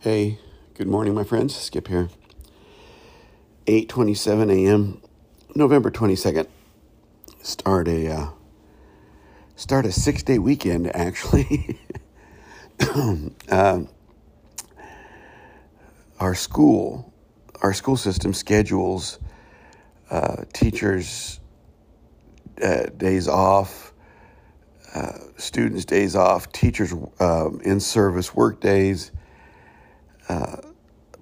Hey, good morning, my friends. Skip here. 8:27 a.m., November 22nd. Start a 6-day weekend, actually. Our school system schedules teachers' days off, students' days off, teachers' in-service work days.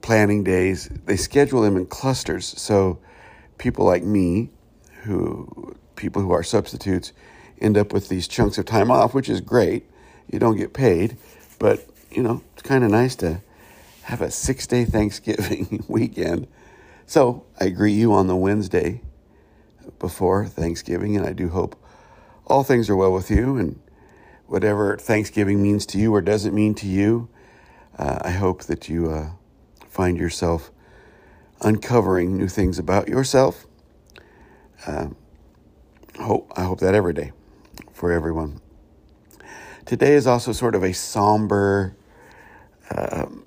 Planning days, they schedule them in clusters. So people like me, people who are substitutes, end up with these chunks of time off, which is great. You don't get paid, but, it's kind of nice to have a 6-day Thanksgiving weekend. So I greet you on the Wednesday before Thanksgiving, and I do hope all things are well with you, and whatever Thanksgiving means to you or doesn't mean to you, I hope that you find yourself uncovering new things about yourself. I hope that every day for everyone. Today is also sort of a somber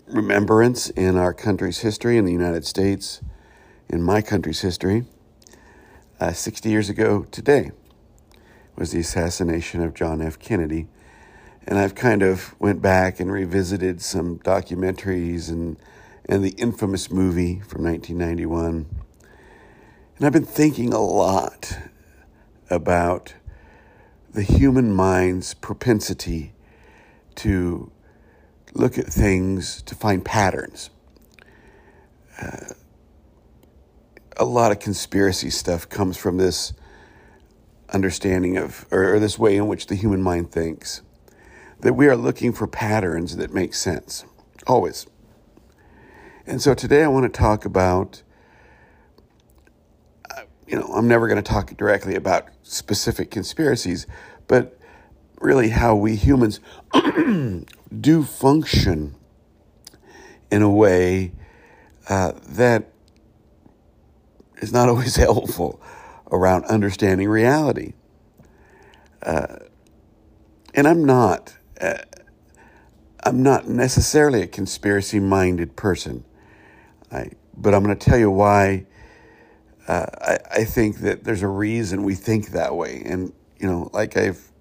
remembrance in our country's history, in the United States, in my country's history. 60 years ago today was the assassination of John F. Kennedy. And I've kind of went back and revisited some documentaries and the infamous movie from 1991. And I've been thinking a lot about the human mind's propensity to look at things, to find patterns. A lot of conspiracy stuff comes from this understanding of, or this way in which the human mind thinks, that we are looking for patterns that make sense, always. And so today I want to talk about, I'm never going to talk directly about specific conspiracies, but really how we humans do function in a way that is not always helpful around understanding reality. And I'm not necessarily a conspiracy-minded person, but I'm going to tell you why I think that there's a reason we think that way. And, like I've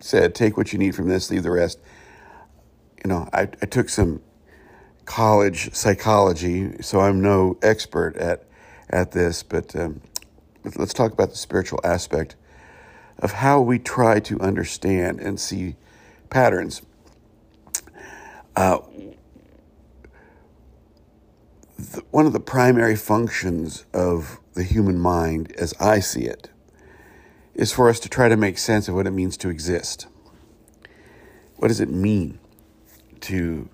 said, take what you need from this, leave the rest. I took some college psychology, so I'm no expert at this, but let's talk about the spiritual aspect of how we try to understand and see patterns. One of the primary functions of the human mind, as I see it, is for us to try to make sense of what it means to exist. What does it mean to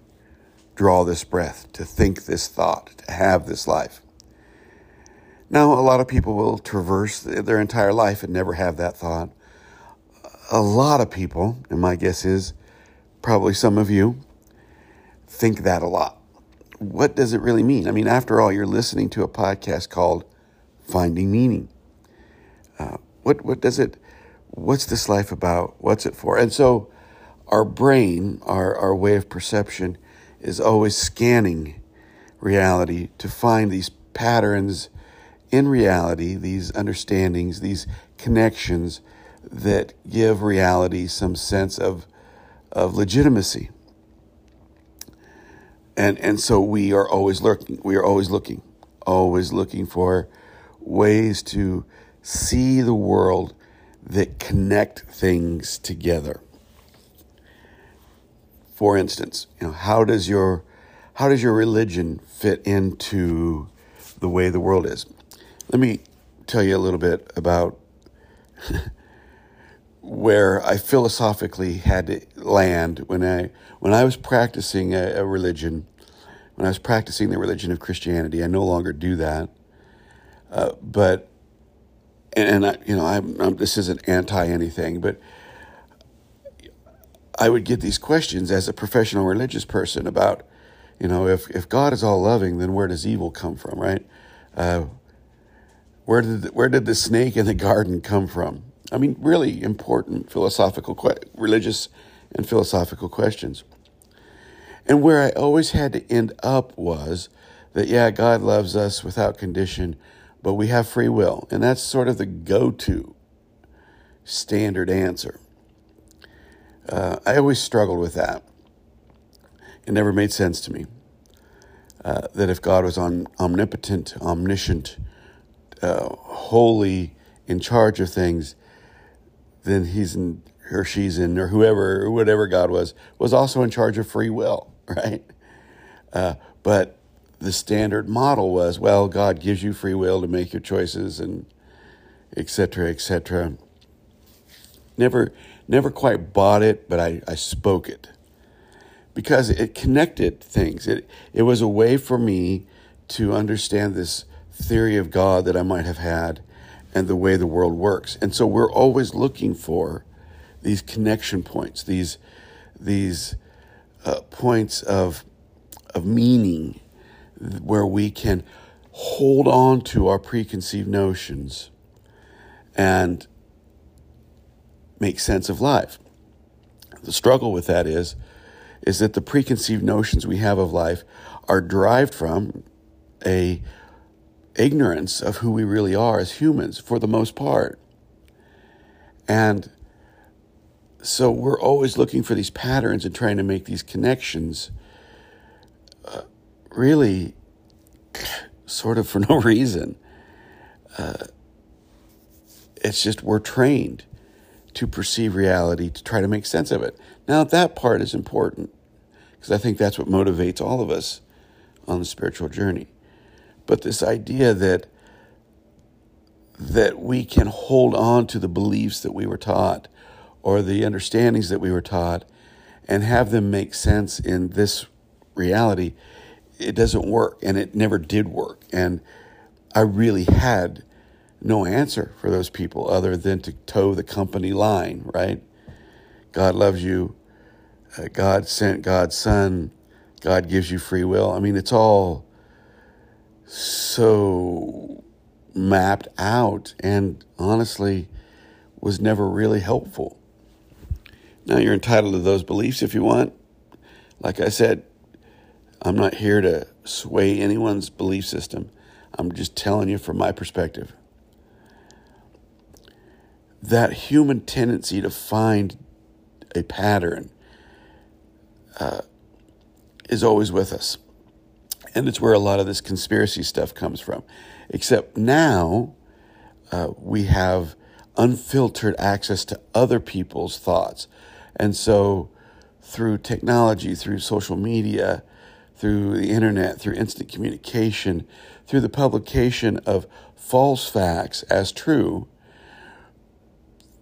draw this breath, to think this thought, to have this life? Now, a lot of people will traverse their entire life and never have that thought. A lot of people, and my guess is probably some of you, think that a lot. What does it really mean? I mean, after all, you're listening to a podcast called Finding Meaning. What does it? What's this life about? What's it for? And so our brain, our way of perception, is always scanning reality to find these patterns in reality, these understandings, these connections that give reality some sense of legitimacy. And so we are always lurking. We are always looking for ways to see the world that connect things together. For instance, how does your religion fit into the way the world is? Let me tell you a little bit about where I philosophically had to land when I was practicing a religion. When I was practicing the religion of Christianity, I no longer do that. But this isn't anti anything, but I would get these questions as a professional religious person about, if God is all loving, then where does evil come from, right? Where did the snake in the garden come from? I mean, really important religious and philosophical questions. And where I always had to end up was that, yeah, God loves us without condition, but we have free will. And that's sort of the go-to standard answer. I always struggled with that. It never made sense to me that if God was omnipotent, omniscient, wholly in charge of things, then he's in, or she's in, or whoever, or whatever God was also in charge of free will, right? But the standard model was, well, God gives you free will to make your choices and et cetera, et cetera. Never quite bought it, but I spoke it because it connected things. It was a way for me to understand this theory of God that I might have had and the way the world works. And so we're always looking for these connection points, these points of meaning where we can hold on to our preconceived notions and make sense of life. The struggle with that is that the preconceived notions we have of life are derived from a ignorance of who we really are as humans for the most part. And so we're always looking for these patterns and trying to make these connections really sort of for no reason. It's just we're trained to perceive reality, to try to make sense of it. Now, that part is important because I think that's what motivates all of us on the spiritual journey. But this idea that we can hold on to the beliefs that we were taught or the understandings that we were taught and have them make sense in this reality, it doesn't work, and it never did work. And I really had no answer for those people other than to toe the company line, right? God loves you. God sent God's Son. God gives you free will. I mean, it's all so mapped out and honestly was never really helpful. Now, you're entitled to those beliefs if you want. Like I said, I'm not here to sway anyone's belief system. I'm just telling you from my perspective. That human tendency to find a pattern is always with us. And it's where a lot of this conspiracy stuff comes from. Except now we have unfiltered access to other people's thoughts. And so through technology, through social media, through the internet, through instant communication, through the publication of false facts as true,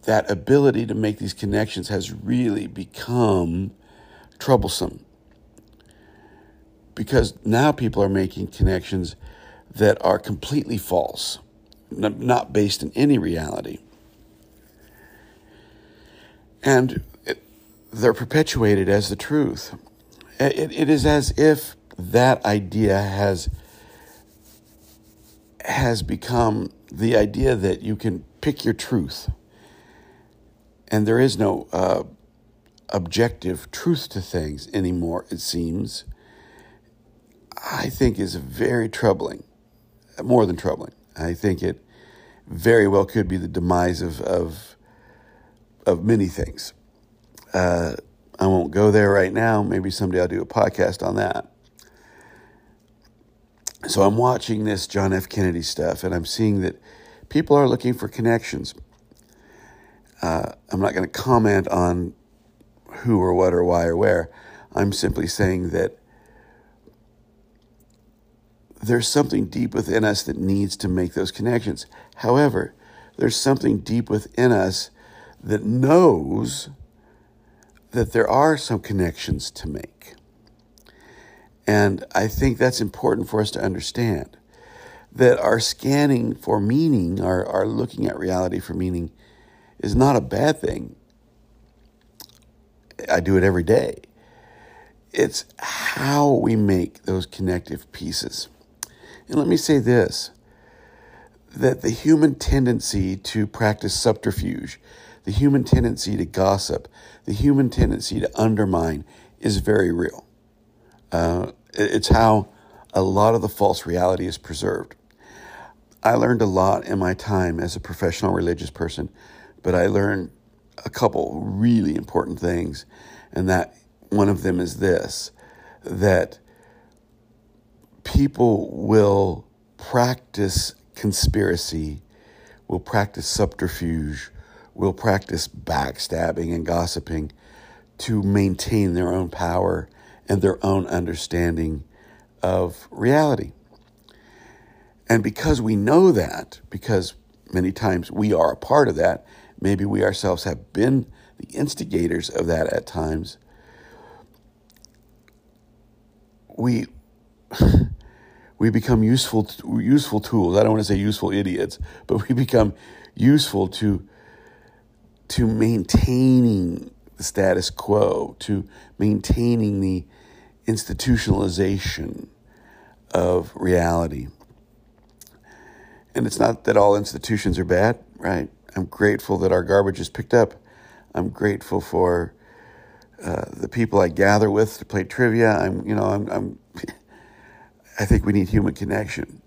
that ability to make these connections has really become troublesome because now people are making connections that are completely false, not based in any reality. And they're perpetuated as the truth. It is as if that idea has become the idea that you can pick your truth. And there is no objective truth to things anymore, it seems. I think is very troubling, more than troubling. I think it very well could be the demise of many things. I won't go there right now. Maybe someday I'll do a podcast on that. So I'm watching this John F. Kennedy stuff, and I'm seeing that people are looking for connections. I'm not going to comment on who or what or why or where. I'm simply saying that there's something deep within us that needs to make those connections. However, there's something deep within us that knows that there are some connections to make. And I think that's important for us to understand, that our scanning for meaning, our looking at reality for meaning, is not a bad thing. I do it every day. It's how we make those connective pieces. And let me say this, that the human tendency to practice subterfuge, the human tendency to gossip, the human tendency to undermine is very real. It's how a lot of the false reality is preserved. I learned a lot in my time as a professional religious person, but I learned a couple really important things, and that one of them is this, that people will practice conspiracy, will practice subterfuge, will practice backstabbing and gossiping to maintain their own power and their own understanding of reality. And because we know that, because many times we are a part of that, maybe we ourselves have been the instigators of that at times, we become useful tools. I don't want to say useful idiots, but we become useful to maintaining the status quo, to maintaining the institutionalization of reality. And it's not that all institutions are bad, right? I'm grateful that our garbage is picked up. I'm grateful for the people I gather with to play trivia. I think we need human connection.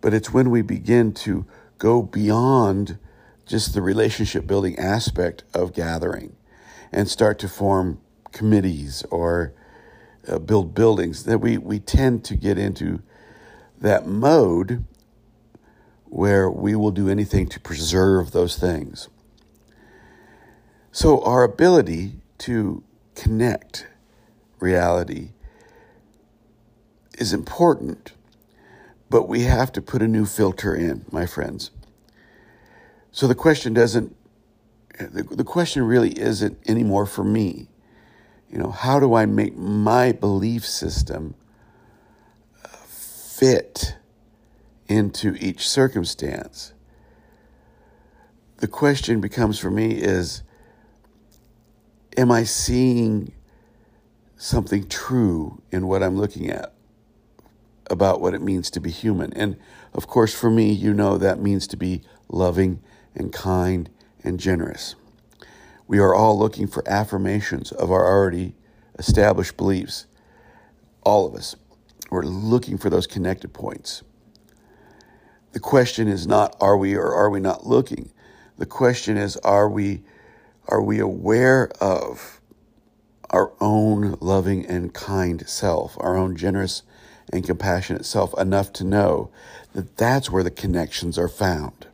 But it's when we begin to go beyond just the relationship building aspect of gathering and start to form committees or build buildings that we tend to get into that mode where we will do anything to preserve those things. So our ability to connect reality is important, but we have to put a new filter in, my friends. So the question really isn't anymore for me. How do I make my belief system fit into each circumstance? The question becomes for me is, am I seeing something true in what I'm looking at about what it means to be human? And of course, for me, that means to be loving and kind and generous. We are all looking for affirmations of our already established beliefs. All of us. We're looking for those connected points. The question is not, are we or are we not looking? The question is, are we aware of our own loving and kind self, our own generous and compassionate self, enough to know that that's where the connections are found?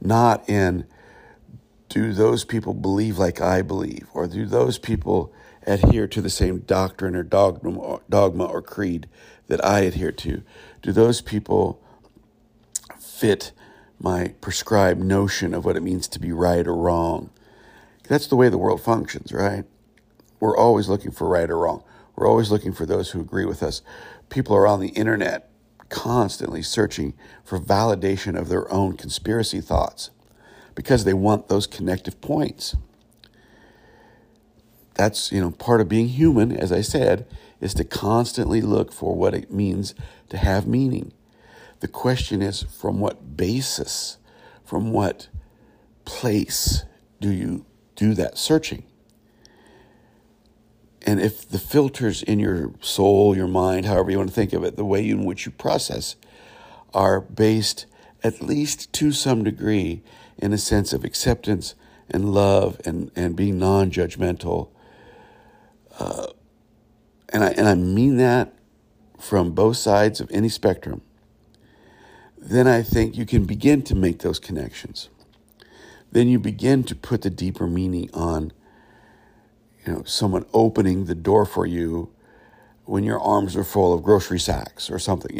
Not in, do those people believe like I believe? Or do those people adhere to the same doctrine or dogma or creed that I adhere to? Do those people fit my prescribed notion of what it means to be right or wrong? That's the way the world functions, right? We're always looking for right or wrong. We're always looking for those who agree with us. People are on the internet constantly searching for validation of their own conspiracy thoughts, because they want those connective points. That's, part of being human, as I said, is to constantly look for what it means to have meaning. The question is, from what basis, from what place do you do that searching? And if the filters in your soul, your mind, however you want to think of it, the way in which you process, are based at least to some degree in a sense of acceptance and love and being non-judgmental. And I mean that from both sides of any spectrum. Then I think you can begin to make those connections. Then you begin to put the deeper meaning on, someone opening the door for you when your arms are full of grocery sacks or something,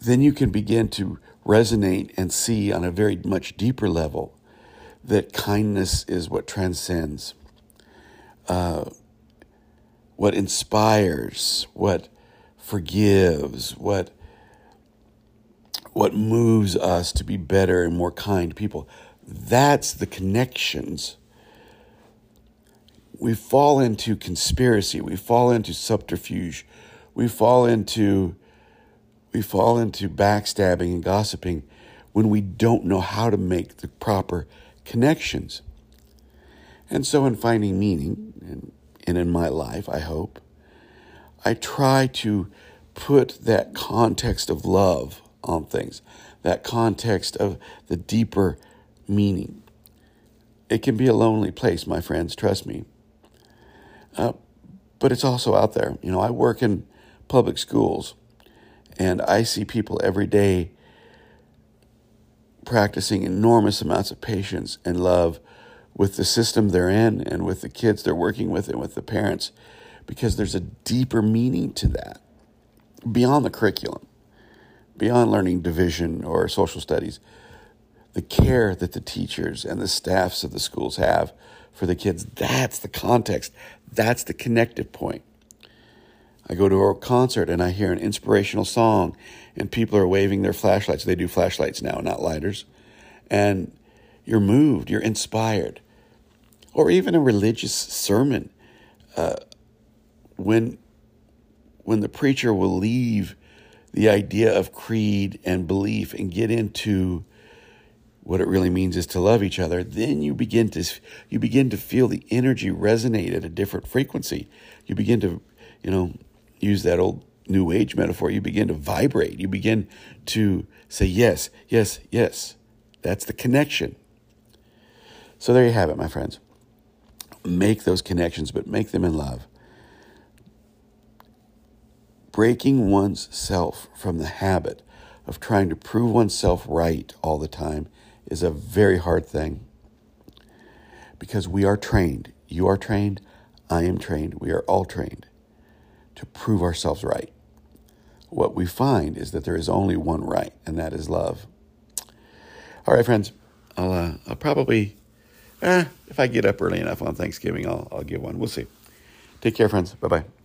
Then you can begin to resonate and see on a very much deeper level that kindness is what transcends, what inspires, what forgives, what moves us to be better and more kind people. That's the connections. We fall into conspiracy. We fall into subterfuge. We fall into backstabbing and gossiping when we don't know how to make the proper connections. And so in finding meaning, and in my life, I hope, I try to put that context of love on things, that context of the deeper meaning. It can be a lonely place, my friends, trust me. But it's also out there. You know, I work in public schools, and I see people every day practicing enormous amounts of patience and love with the system they're in and with the kids they're working with and with the parents, because there's a deeper meaning to that beyond the curriculum, beyond learning division or social studies. The care that the teachers and the staffs of the schools have for the kids, that's the context. That's the connective point. I go to a concert and I hear an inspirational song and people are waving their flashlights. They do flashlights now, not lighters. And you're moved, you're inspired. Or even a religious sermon. When the preacher will leave the idea of creed and belief and get into what it really means is to love each other, then you begin to feel the energy resonate at a different frequency. You begin to, use that old New Age metaphor, you begin to vibrate. You begin to say, yes, yes, yes. That's the connection. So there you have it, my friends. Make those connections, but make them in love. Breaking one's self from the habit of trying to prove oneself right all the time is a very hard thing, because we are trained. You are trained. I am trained. We are all trained to prove ourselves right. What we find is that there is only one right, and that is love. All right, friends, I'll probably, if I get up early enough on Thanksgiving, I'll give one. We'll see. Take care, friends. Bye-bye.